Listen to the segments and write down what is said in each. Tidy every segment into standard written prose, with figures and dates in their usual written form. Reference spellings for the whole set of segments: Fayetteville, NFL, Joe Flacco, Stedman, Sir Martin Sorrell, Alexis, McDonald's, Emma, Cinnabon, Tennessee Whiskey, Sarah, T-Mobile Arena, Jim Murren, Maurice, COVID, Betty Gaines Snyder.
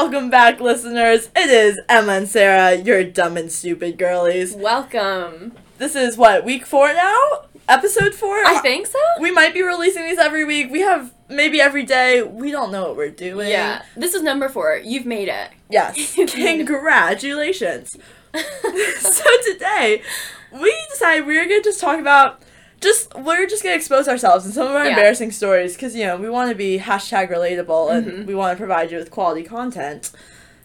Welcome back, listeners. It is Emma and Sarah, your dumb and stupid girlies. Welcome. This is, what, week 4 now? Episode 4? I think so. We might be releasing these every week. We have maybe every day. We don't know what we're doing. Yeah. This is number 4. You've made it. Yes. Congratulations. So today, we decided we were going to just talk about... we're just going to expose ourselves and some of our embarrassing stories, because, you know, we want to be hashtag relatable, and we want to provide you with quality content.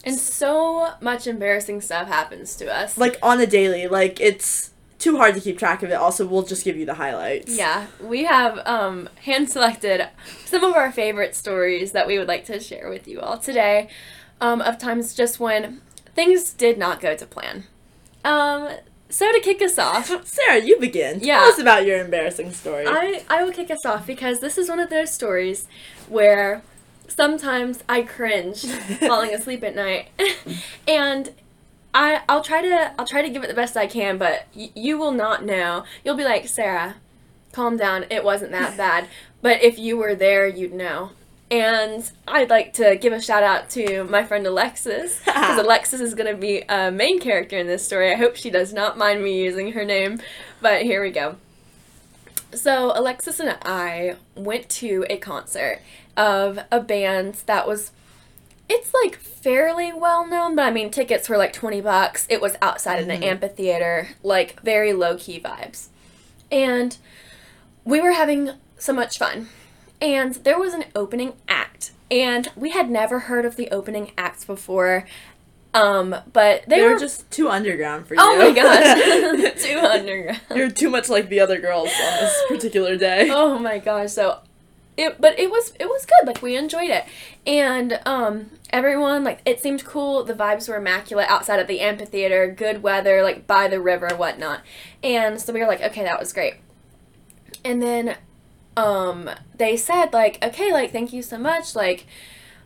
And so much embarrassing stuff happens to us. Like, on a daily. Like, it's too hard to keep track of it. Also, we'll just give you the highlights. Yeah. We have hand-selected some of our favorite stories that we would like to share with you all today, of times just when things did not go to plan. So to kick us off... Sarah, you begin. Yeah. Tell us about your embarrassing story. I will kick us off because this is one of those stories where sometimes I cringe falling asleep at night. And I'll try to give it the best I can, but you will not know. You'll be like, Sarah, calm down. It wasn't that bad. But if you were there, you'd know. And I'd like to give a shout-out to my friend Alexis, because Alexis is going to be a main character in this story. I hope she does not mind me using her name, but here we go. So Alexis and I went to a concert of a band that was, it's like fairly well-known, but I mean tickets were like $20. It was outside in an amphitheater, like very low-key vibes. And we were having so much fun. And there was an opening act, and we had never heard of the opening acts before, but they were just too underground for you. Oh my gosh, too underground. You're too much like the other girls on this particular day. Oh my gosh, but it was good. Like, we enjoyed it, and everyone, like, it seemed cool. The vibes were immaculate outside at the amphitheater, good weather, like by the river, whatnot, and so we were like, okay, that was great, and then. They said, like, okay, like, thank you so much, like,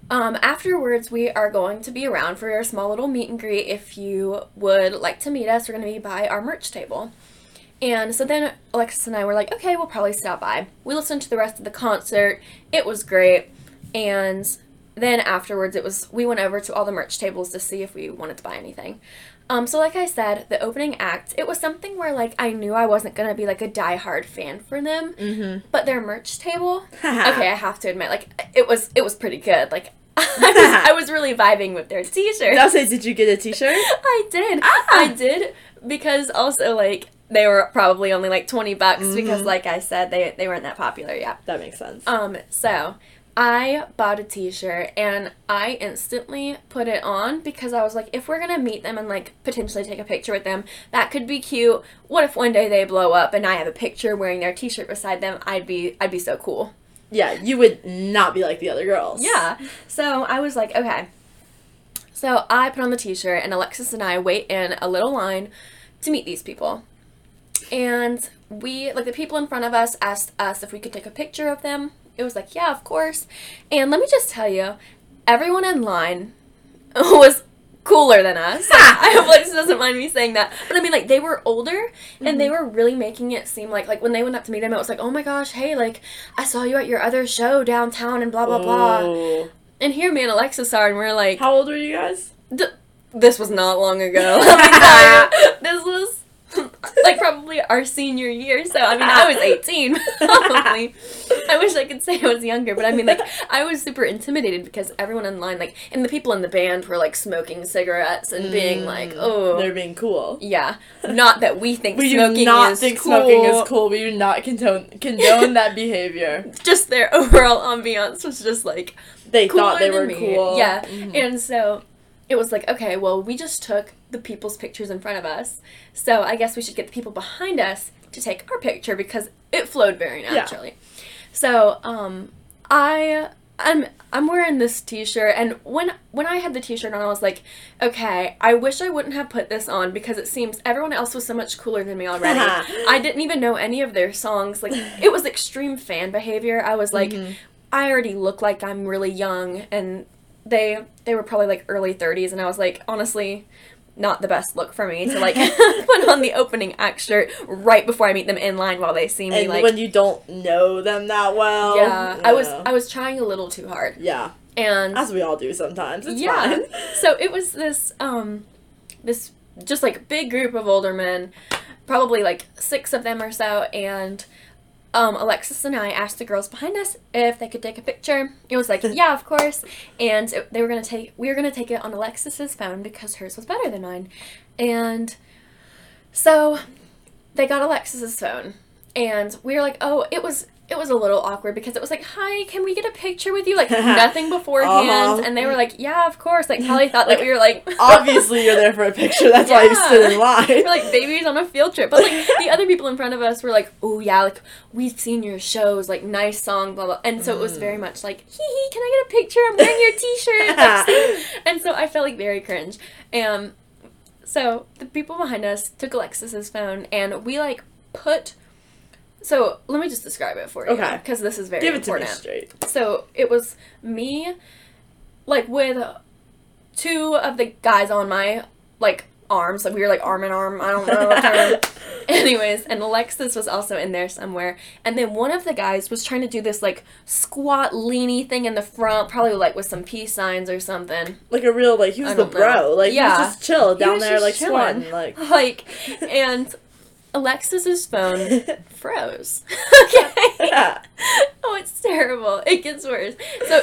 afterwards we are going to be around for a small little meet and greet. If you would like to meet us, we're going to be by our merch table. And so then Alexis and I were like, okay, we'll probably stop by. We listened to the rest of the concert. It was great. And then afterwards we went over to all the merch tables to see if we wanted to buy anything. So like I said, the opening act, it was something where, like, I knew I wasn't going to be, like, a diehard fan for them, but their merch table, okay, I have to admit, like, it was pretty good, like, I was really vibing with their t-shirts. I'll say, did you get a t-shirt? I did. I did, because also, like, they were probably only, like, $20 because, like I said, they weren't that popular yet. That makes sense. So... I bought a t-shirt, and I instantly put it on because I was like, if we're gonna meet them and, like, potentially take a picture with them, that could be cute. What if one day they blow up and I have a picture wearing their t-shirt beside them? I'd be so cool. Yeah, you would not be like the other girls. Yeah. So I was like, okay. So I put on the t-shirt, and Alexis and I wait in a little line to meet these people. And we, like, the people in front of us asked us if we could take a picture of them. It was like, yeah, of course. And let me just tell you, everyone in line was cooler than us. Like, I hope Alexis doesn't mind me saying that. But I mean, like, they were older, and they were really making it seem like, when they went up to meet him, it was like, oh my gosh, hey, like, I saw you at your other show downtown and blah, blah, blah. And here me and Alexis are, and we're like... How old were you guys? This was not long ago. Let me tell you. This was, like, probably our senior year, so, I mean, I was 18, probably. I wish I could say I was younger, but I mean, like, I was super intimidated because everyone in line, like, and the people in the band were, like, smoking cigarettes and being like, oh. They're being cool. Yeah. Not that we think smoking is cool. We do not condone that behavior. Just their overall ambiance was just, like, they thought they were cool. Yeah. Mm-hmm. And so... It was like, okay, well, we just took the people's pictures in front of us, so I guess we should get the people behind us to take our picture because it flowed very naturally. Yeah. So, I'm wearing this t-shirt, and when I had the t-shirt on, I was like, okay, I wish I wouldn't have put this on because it seems everyone else was so much cooler than me already. I didn't even know any of their songs. Like, it was extreme fan behavior. I was like, I already look like I'm really young, and... They were probably, like, early 30s, and I was like, honestly, not the best look for me to, like, put on the opening act shirt right before I meet them in line while they see me. And like, when you don't know them that well. Yeah. I was trying a little too hard. Yeah. And as we all do sometimes. It's fine. So it was this, this just, like, big group of older men, probably, like, 6 of them or so, and... Alexis and I asked the girls behind us if they could take a picture. It was like, yeah, of course. And we were going to take it on Alexis's phone because hers was better than mine. And so they got Alexis's phone and we were like, oh, it was a little awkward because it was like, hi, can we get a picture with you? Like, nothing beforehand. Uh-huh. And they were like, yeah, of course. Like, probably thought that we were like... obviously you're there for a picture. That's why you stood in line. We're like babies on a field trip. But, like, the other people in front of us were like, oh, yeah, like, we've seen your shows. Like, nice song, blah, blah. And so it was very much like, hee, can I get a picture? I'm wearing your t-shirt. Like, and so I felt, like, very cringe. And so the people behind us took Alexis's phone and we, like, put... So, let me just describe it for you. Okay. Because this is very important. Give it to me straight. So, it was me, like, with 2 of the guys on my, like, arms. Like, we were, like, arm in arm. I don't know what term. Anyways, and Alexis was also in there somewhere. And then one of the guys was trying to do this, like, squat, leany thing in the front. Probably, like, with some peace signs or something. Like, a real, like, he was the bro. Like, yeah. He was just chill down there, like, squatting. Like, and... Alexis's phone froze. Okay. Yeah. Oh, it's terrible. It gets worse. So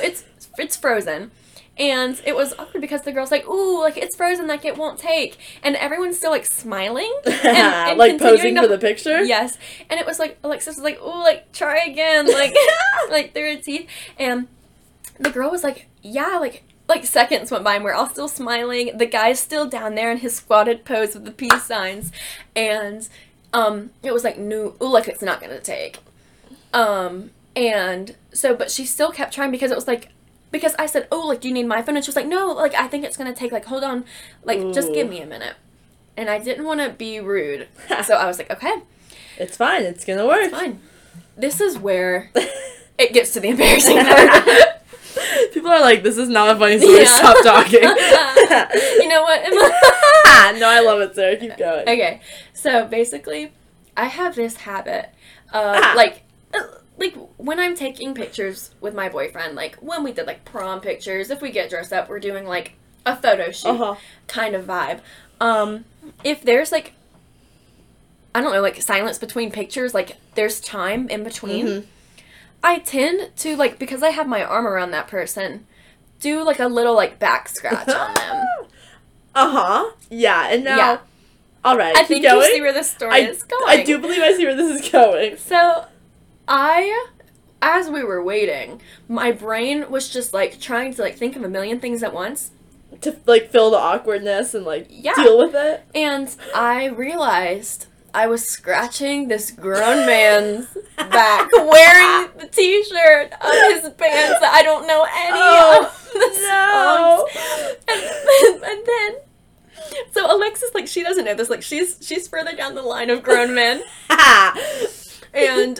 it's frozen. And it was awkward because the girl's like, ooh, like, it's frozen, like, it won't take. And everyone's still, like, smiling. And like, posing for the picture? Yes. And it was like, Alexis was like, ooh, like, try again. Like, like, through her teeth. And the girl was like, yeah, like, seconds went by and we're all still smiling. The guy's still down there in his squatted pose with the peace signs. And... it was like, no, ooh, like, it's not gonna take. And so, but she still kept trying because it was like, because I said, oh, like, do you need my phone? And she was like, no, like, I think it's gonna take, like, hold on, like, ooh. Just give me a minute. And I didn't want to be rude. So I was like, okay. It's fine. It's gonna work. It's fine. This is where it gets to the embarrassing part. People are like, this is not a funny story. Yeah. Stop talking. You know what? No, I love it, Sarah. Keep going. Okay. So, basically, I have this habit of, like, when I'm taking pictures with my boyfriend, like, when we did, like, prom pictures, if we get dressed up, we're doing, like, a photo shoot kind of vibe. If there's, like, I don't know, like, silence between pictures, like, there's time in between, I tend to, like, because I have my arm around that person, do, like, a little, like, back scratch on them. Yeah, and now... Yeah. All right, I think you see where this story is going. I do believe I see where this is going. So, as we were waiting, my brain was just, like, trying to, like, think of a million things at once. To, like, fill the awkwardness and, like, deal with it. And I realized I was scratching this grown man's back wearing the t-shirt of his pants that I don't know any of the songs. And then... So Alexis, like, she doesn't know this, like, she's further down the line of grown men. And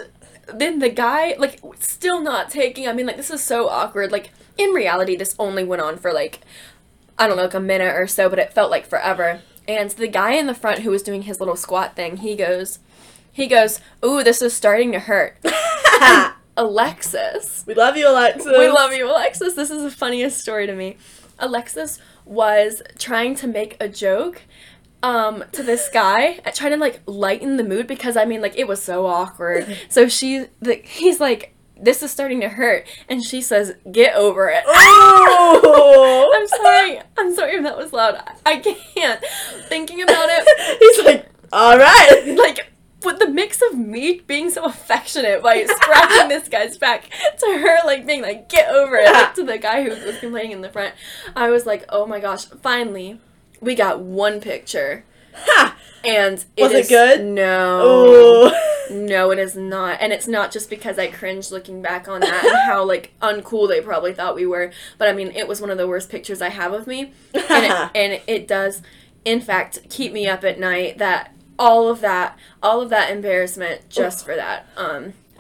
then the guy, like, still not taking, I mean, like, this is so awkward. Like, in reality, this only went on for, like, I don't know, like, a minute or so, but it felt like forever. And the guy in the front who was doing his little squat thing, he goes, ooh, this is starting to hurt. Alexis. We love you, Alexis. We love you, Alexis. This is the funniest story to me. Alexis was trying to make a joke to this guy, trying to, like, lighten the mood because, I mean, like, it was so awkward. So he's like, this is starting to hurt, and she says, get over it. Oh! I'm sorry if that was loud. I can't. Thinking about it. He's like, all right. Like, with the mix of me being so affectionate by scratching this guy's back to her, like, being like, get over it, like, to the guy who was complaining in the front, I was like, oh my gosh, finally, we got one picture. And it was it good? No. Ooh. No, it is not. And it's not just because I cringed looking back on that and how, like, uncool they probably thought we were. But, I mean, it was one of the worst pictures I have of me. And it does, in fact, keep me up at night that... All of that embarrassment just for that.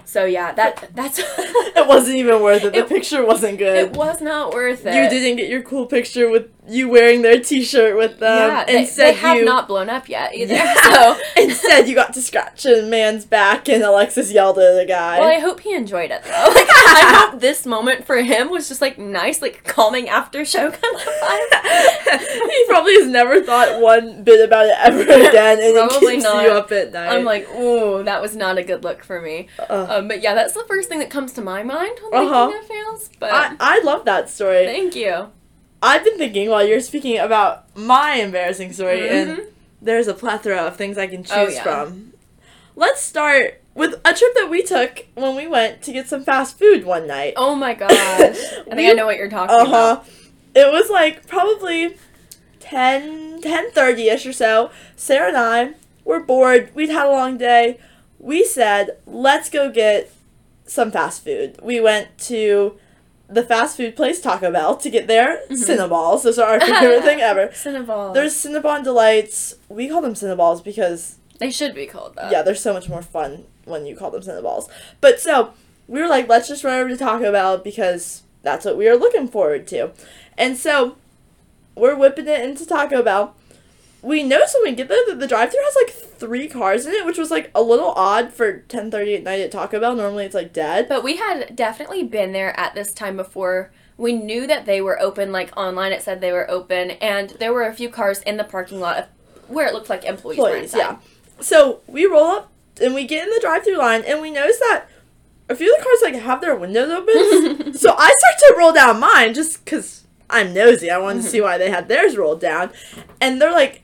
So yeah, that's it wasn't even worth it. The picture wasn't good. It was not worth it. You didn't get your cool picture with you wearing their t-shirt with them. Yeah, they have not blown up yet either. Yeah. So instead you got to scratch a man's back and Alexis yelled at the guy. Well, I hope he enjoyed it though. Like, I hope this moment for him was just like nice, like calming after show kind of vibe. He probably has never thought one bit about it ever again, and probably it keeps you up at night. I'm like, ooh, that was not a good look for me. But yeah, that's the first thing that comes to my mind when thinking of fails. But I love that story. Thank you. I've been thinking while you're speaking about my embarrassing story, and there's a plethora of things I can choose from. Let's start with a trip that we took when we went to get some fast food one night. Oh my gosh. I think I know what you're talking about. It was like probably 10:30-ish or so. Sarah and I were bored. We'd had a long day. We said, let's go get some fast food. We went to the fast food place, Taco Bell, to get their Cinnabons. Those are our favorite thing ever. Cinnabons. There's Cinnabon Delights. We call them Cinnabons because they should be called that. Yeah, they're so much more fun when you call them Cinnabons. But so, we were like, let's just run over to Taco Bell because that's what we were looking forward to. And so, we're whipping it into Taco Bell. We noticed when we get there that the drive-thru has like 3 cars in it, which was like a little odd for 10:30 at night at Taco Bell. Normally it's like dead. But we had definitely been there at this time before. We knew that they were open, like online it said they were open, and there were a few cars in the parking lot where it looked like employees were inside. Yeah. So we roll up and we get in the drive-thru line and we notice that a few of the cars like have their windows open. So I start to roll down mine just because I'm nosy. I wanted to see why they had theirs rolled down. And they're like,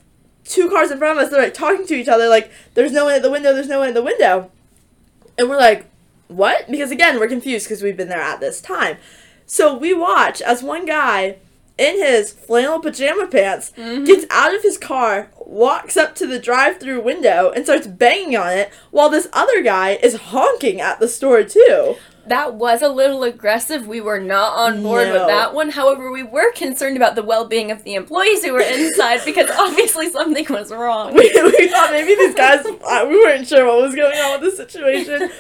2 cars in front of us, they're, like, talking to each other, like, there's no one at the window, there's no one at the window. And we're like, what? Because, again, we're confused because we've been there at this time. So we watch as one guy, in his flannel pajama pants, gets out of his car, walks up to the drive-thru window, and starts banging on it, while this other guy is honking at the store, too. That was a little aggressive. We were not on board with that one. However, we were concerned about the well-being of the employees who were inside because obviously something was wrong. We thought maybe these guys, we weren't sure what was going on with the situation.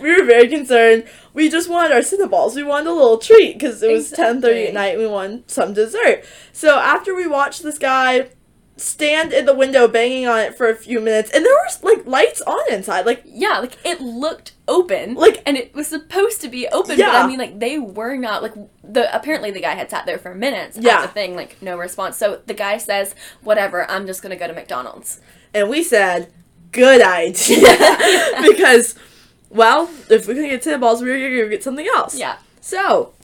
We were very concerned. We just wanted our Cinnabons. We wanted a little treat because it was 10:30 at night and we wanted some dessert. So after we watched this guy stand in the window banging on it for a few minutes, and there were, like, lights on inside, like... Yeah, like, it looked open, like, and it was supposed to be open, but I mean, like, they were not, like, apparently the guy had sat there for minutes, the thing, like, no response, so the guy says, whatever, I'm just gonna go to McDonald's. And we said, good idea, because, well, if we couldn't get Cinnabons, we were gonna go get something else. Yeah. So,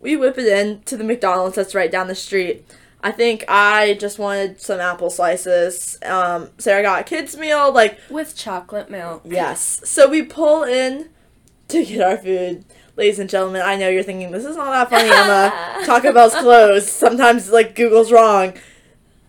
we whip it in to the McDonald's that's right down the street. I think I just wanted some apple slices. Sarah got a kid's meal, like... With chocolate milk. Yes. So we pull in to get our food. Ladies and gentlemen, I know you're thinking, this is not that funny, Emma. Taco Bell's closed. Sometimes, like, Google's wrong.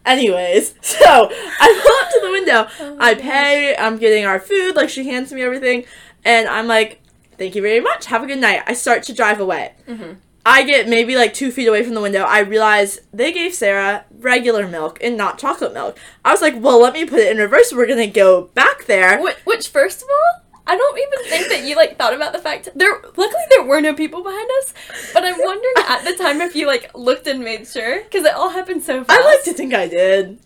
Anyways, so I pull up to the window. Oh, I pay. I'm getting our food. Like, she hands me everything. And I'm like, thank you very much. Have a good night. I start to drive away. Mm-hmm. I get maybe, like, 2 feet away from the window. I realize they gave Sarah regular milk and not chocolate milk. I was like, well, let me put it in reverse. We're going to go back there. Which, first of all, I don't even think that you, like, thought about the fact... Luckily, there were no people behind us. But I'm wondering at the time if you, like, looked and made sure. Because it all happened so fast. I like to think I did.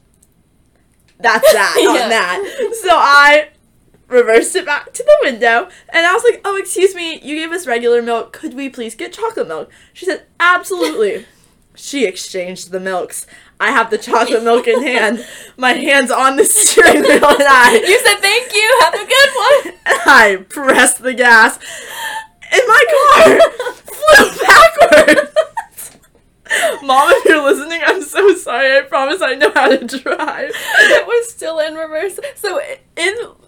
That's that on that. So I... reversed it back to the window, and I was like, oh, excuse me, you gave us regular milk, could we please get chocolate milk? She said, absolutely. She exchanged the milks. I have the chocolate milk in hand, my hand's on the steering wheel, and you said, thank you, have a good one. And I pressed the gas, and my car flew backwards. Mom, if you're listening, I'm so sorry. I promise I know how to drive. It was still in reverse. So,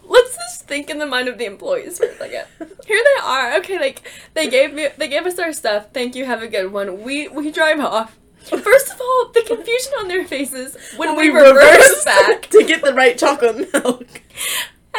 let's just think in the mind of the employees for a second. Here they are. Okay, like, they gave us our stuff. Thank you. Have a good one. We drive off. First of all, the confusion on their faces when we reverse back to get the right chocolate milk.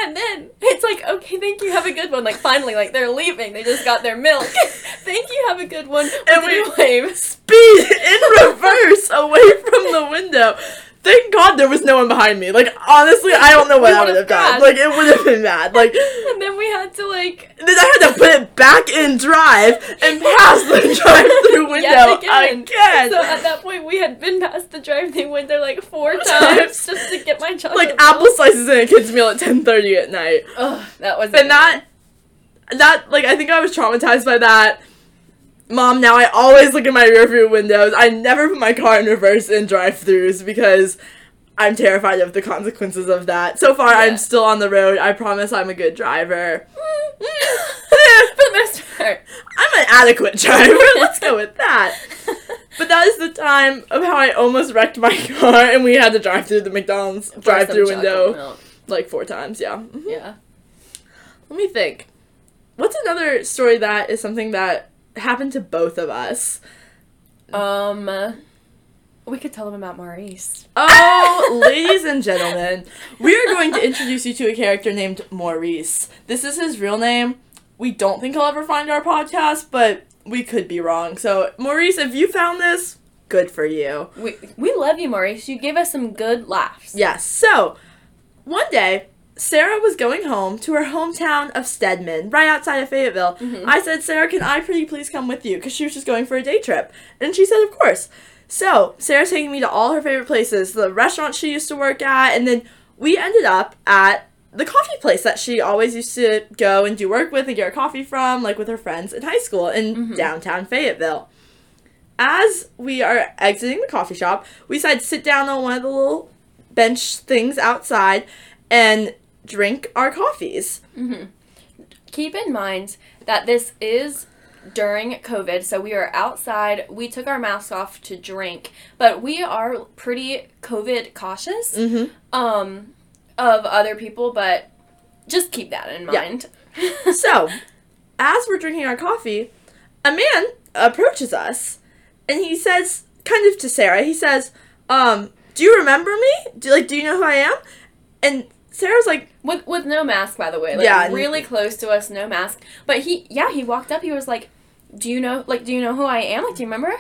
And then, it's like, okay, thank you, have a good one. Like, finally, like, they're leaving. They just got their milk. Thank you, have a good one. And we wave. Speed in reverse away from the window. Thank God there was no one behind me. Like, honestly, I don't know what I would have done. Like, it would have been bad. Like, and then we had to, like... Then I had to put it back in drive and pass the drive-thru window again. So at that point, we had been past the drive-thru window, like, 4 times just to get my chocolate. Like, apple slices in a kid's meal at 10:30 at night. Ugh, that was... And that, like, I think I was traumatized by that. Mom, now I always look in my rearview windows. I never put my car in reverse in drive-thrus because I'm terrified of the consequences of that. So far, yeah. I'm still on the road. I promise I'm a good driver. For the most part. I'm an adequate driver. Let's go with that. But that is the time of how I almost wrecked my car and we had to drive through the McDonald's drive-thru window like 4 times, yeah. Mm-hmm. Yeah. Let me think. What's another story that is something that happened to both of us? We could tell them about Maurice. Oh, ladies and gentlemen, we are going to introduce you to a character named Maurice. This is his real name. We don't think he'll ever find our podcast, but we could be wrong. So, Maurice, if you found this, good for you. We love you, Maurice. You give us some good laughs. Yes. So, one day, Sarah was going home to her hometown of Stedman, right outside of Fayetteville. Mm-hmm. I said, Sarah, can I please come with you? Because she was just going for a day trip. And she said, of course. So, Sarah's taking me to all her favorite places, the restaurant she used to work at, and then we ended up at the coffee place that she always used to go and do work with and get her coffee from, like with her friends in high school in downtown Fayetteville. As we are exiting the coffee shop, we decided to sit down on one of the little bench things outside and drink our coffees. Mm-hmm. Keep in mind that this is during COVID, so we are outside. We took our masks off to drink, but we are pretty COVID cautious of other people, but just keep that in mind. Yeah. So, as we're drinking our coffee, a man approaches us, and he says, kind of to Sarah, he says, do you remember me? Do you know who I am? And Sarah's like... With no mask, by the way. Like, yeah. Really close to us, no mask. But he walked up. He was like, do you know who I am? Like, do you remember?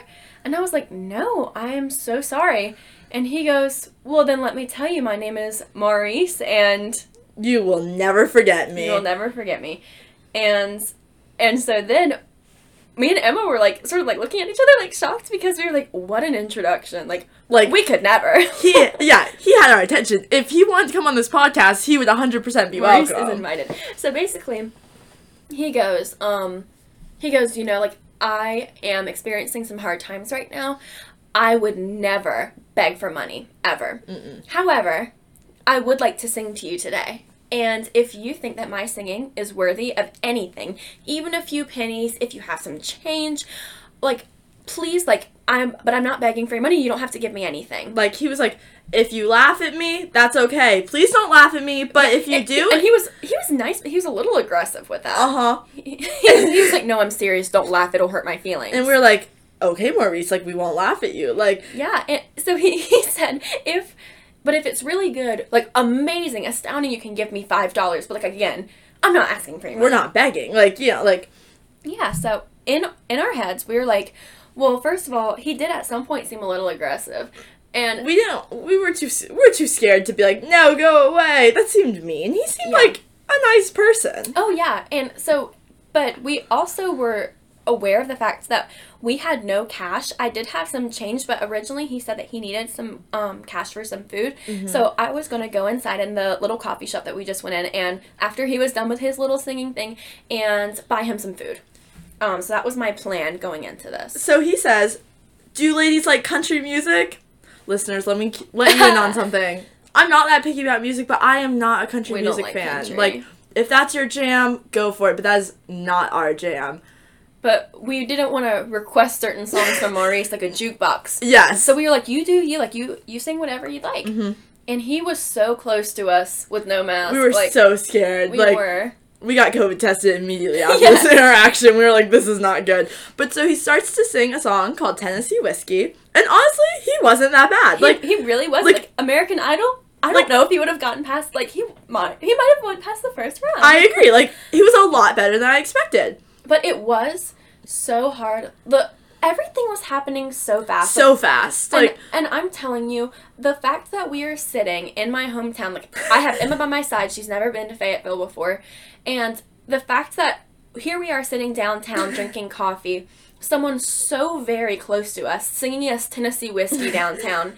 And I was like, no, I am so sorry. And he goes, well, then let me tell you, my name is Maurice, and... You will never forget me. And so then, me and Emma were, like, sort of, like, looking at each other, like, shocked, because we were like, what an introduction. Like we could never. He had our attention. If he wanted to come on this podcast, he would 100% be welcome. Maurice is invited. So, basically, he goes, I am experiencing some hard times right now. I would never beg for money, ever. Mm-mm. However, I would like to sing to you today. And if you think that my singing is worthy of anything, even a few pennies, if you have some change, please, but I'm not begging for your money. You don't have to give me anything. He was like, if you laugh at me, that's okay. Please don't laugh at me, but if you do... And he was nice, but he was a little aggressive with that. Uh-huh. He was like, no, I'm serious. Don't laugh. It'll hurt my feelings. And we were like, okay, Maurice, we won't laugh at you. Yeah, and so he said, But if it's really good, amazing, astounding, you can give me $5. But, again, I'm not asking for anything. We're not begging. Yeah, so in our heads, we were like, well, first of all, he did at some point seem a little aggressive. And we were too scared to be like, no, go away. That seemed mean. He seemed like a nice person. Oh, yeah. And so, but we also were aware of the fact that we had no cash. I did have some change, but originally he said that he needed some cash for some food. Mm-hmm. So I was going to go inside in the little coffee shop that we just went in, and after he was done with his little singing thing, and buy him some food. So that was my plan going into this. So he says, do you ladies like country music? Listeners, let me let you in on something. I'm not that picky about music, but I am not a country music fan. Country. If that's your jam, go for it, but that is not our jam. But we didn't want to request certain songs from Maurice, like a jukebox. Yes. So we were like, you do you, you sing whatever you'd like. Mm-hmm. And he was so close to us with no mask. We were so scared. We were. We got COVID tested immediately after this interaction. We were like, this is not good. But so he starts to sing a song called Tennessee Whiskey. And honestly, he wasn't that bad. He really was. American Idol? I don't know if he would have gotten past, he might have went past the first round. I agree. He was a lot better than I expected. But it was so hard. The everything was happening so fast. So fast. And I'm telling you, the fact that we are sitting in my hometown, like, I have Emma by my side. She's never been to Fayetteville before. And the fact that here we are sitting downtown drinking coffee, someone so very close to us singing us Tennessee Whiskey downtown.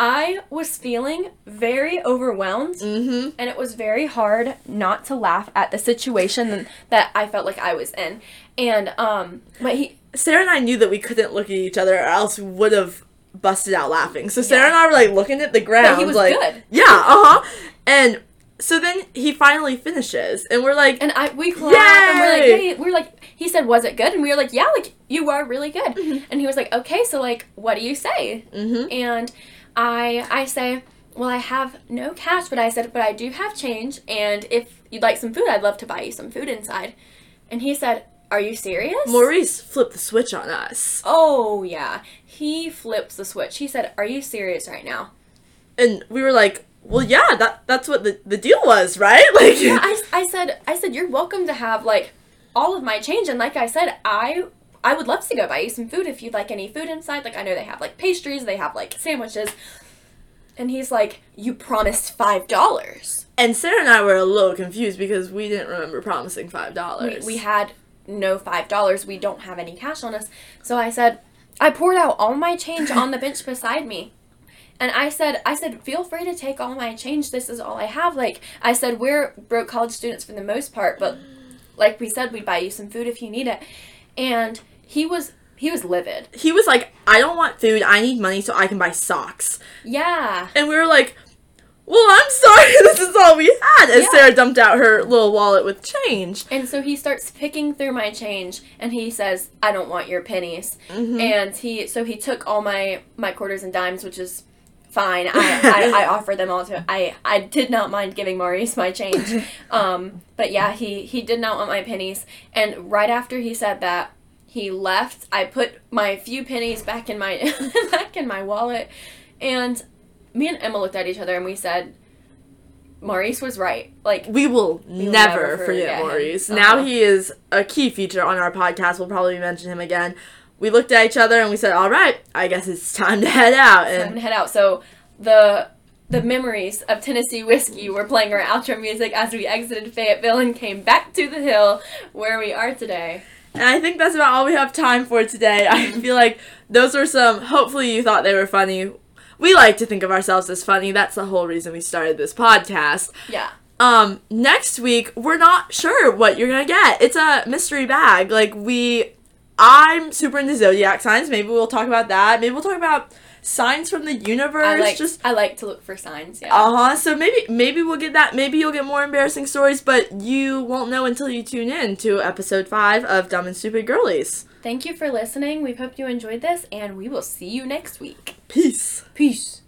I was feeling very overwhelmed, mm-hmm. and it was very hard not to laugh at the situation that I felt like I was in. And, but Sarah and I knew that we couldn't look at each other or else would have busted out laughing. So Sarah and I were, like, looking at the ground. But he was like, good. Yeah, and so then he finally finishes, and we're like... And we clap, and we're like, yay! We're like, he said, was it good? And we were like, yeah, like, you are really good. Mm-hmm. And he was like, okay, so, like, what do you say? Mm-hmm. And... I say, well, I have no cash, but I said, but I do have change, and if you'd like some food, I'd love to buy you some food inside. And he said, are you serious? Maurice flipped the switch on us. Oh, yeah. He flips the switch. He said, are you serious right now? And we were like, well, yeah, that's what the deal was, right? Like, yeah, I said, you're welcome to have, like, all of my change, and like I said, I would love to go buy you some food if you'd like any food inside. Like, I know they have, like, pastries. They have, like, sandwiches. And he's like, you promised $5. And Sarah and I were a little confused because we didn't remember promising $5. We had no $5. We don't have any cash on us. So I said, I poured out all my change on the bench beside me. And I said, feel free to take all my change. This is all I have. Like, I said, we're broke college students for the most part. But like we said, we'd buy you some food if you need it. And he was livid. He was like, I don't want food. I need money so I can buy socks. Yeah. And we were like, well, I'm sorry. This is all we had. And Sarah dumped out her little wallet with change. And so he starts picking through my change. And he says, I don't want your pennies. Mm-hmm. And he took all my quarters and dimes, which is fine. I offered them all to him. I did not mind giving Maurice my change. But yeah, he did not want my pennies. And right after he said that, he left. I put my few pennies back in my wallet. And me and Emma looked at each other and we said, Maurice was right. Like, we will never forget Maurice. Now he is a key feature on our podcast. We'll probably mention him again. We looked at each other and we said, all right, I guess it's time to head out. So the memories of Tennessee Whiskey were playing our outro music as we exited Fayetteville and came back to the hill where we are today. And I think that's about all we have time for today. I feel like those were some, hopefully you thought they were funny. We like to think of ourselves as funny. That's the whole reason we started this podcast. Yeah. Next week, we're not sure what you're going to get. It's a mystery bag. Like, I'm super into zodiac signs. Maybe we'll talk about that. Maybe we'll talk about signs from the universe. I like to look for signs, yeah. So maybe we'll get that. Maybe you'll get more embarrassing stories, but you won't know until you tune in to episode 5 of Dumb and Stupid Girlies. Thank you for listening. We hope you enjoyed this, and we will see you next week. Peace.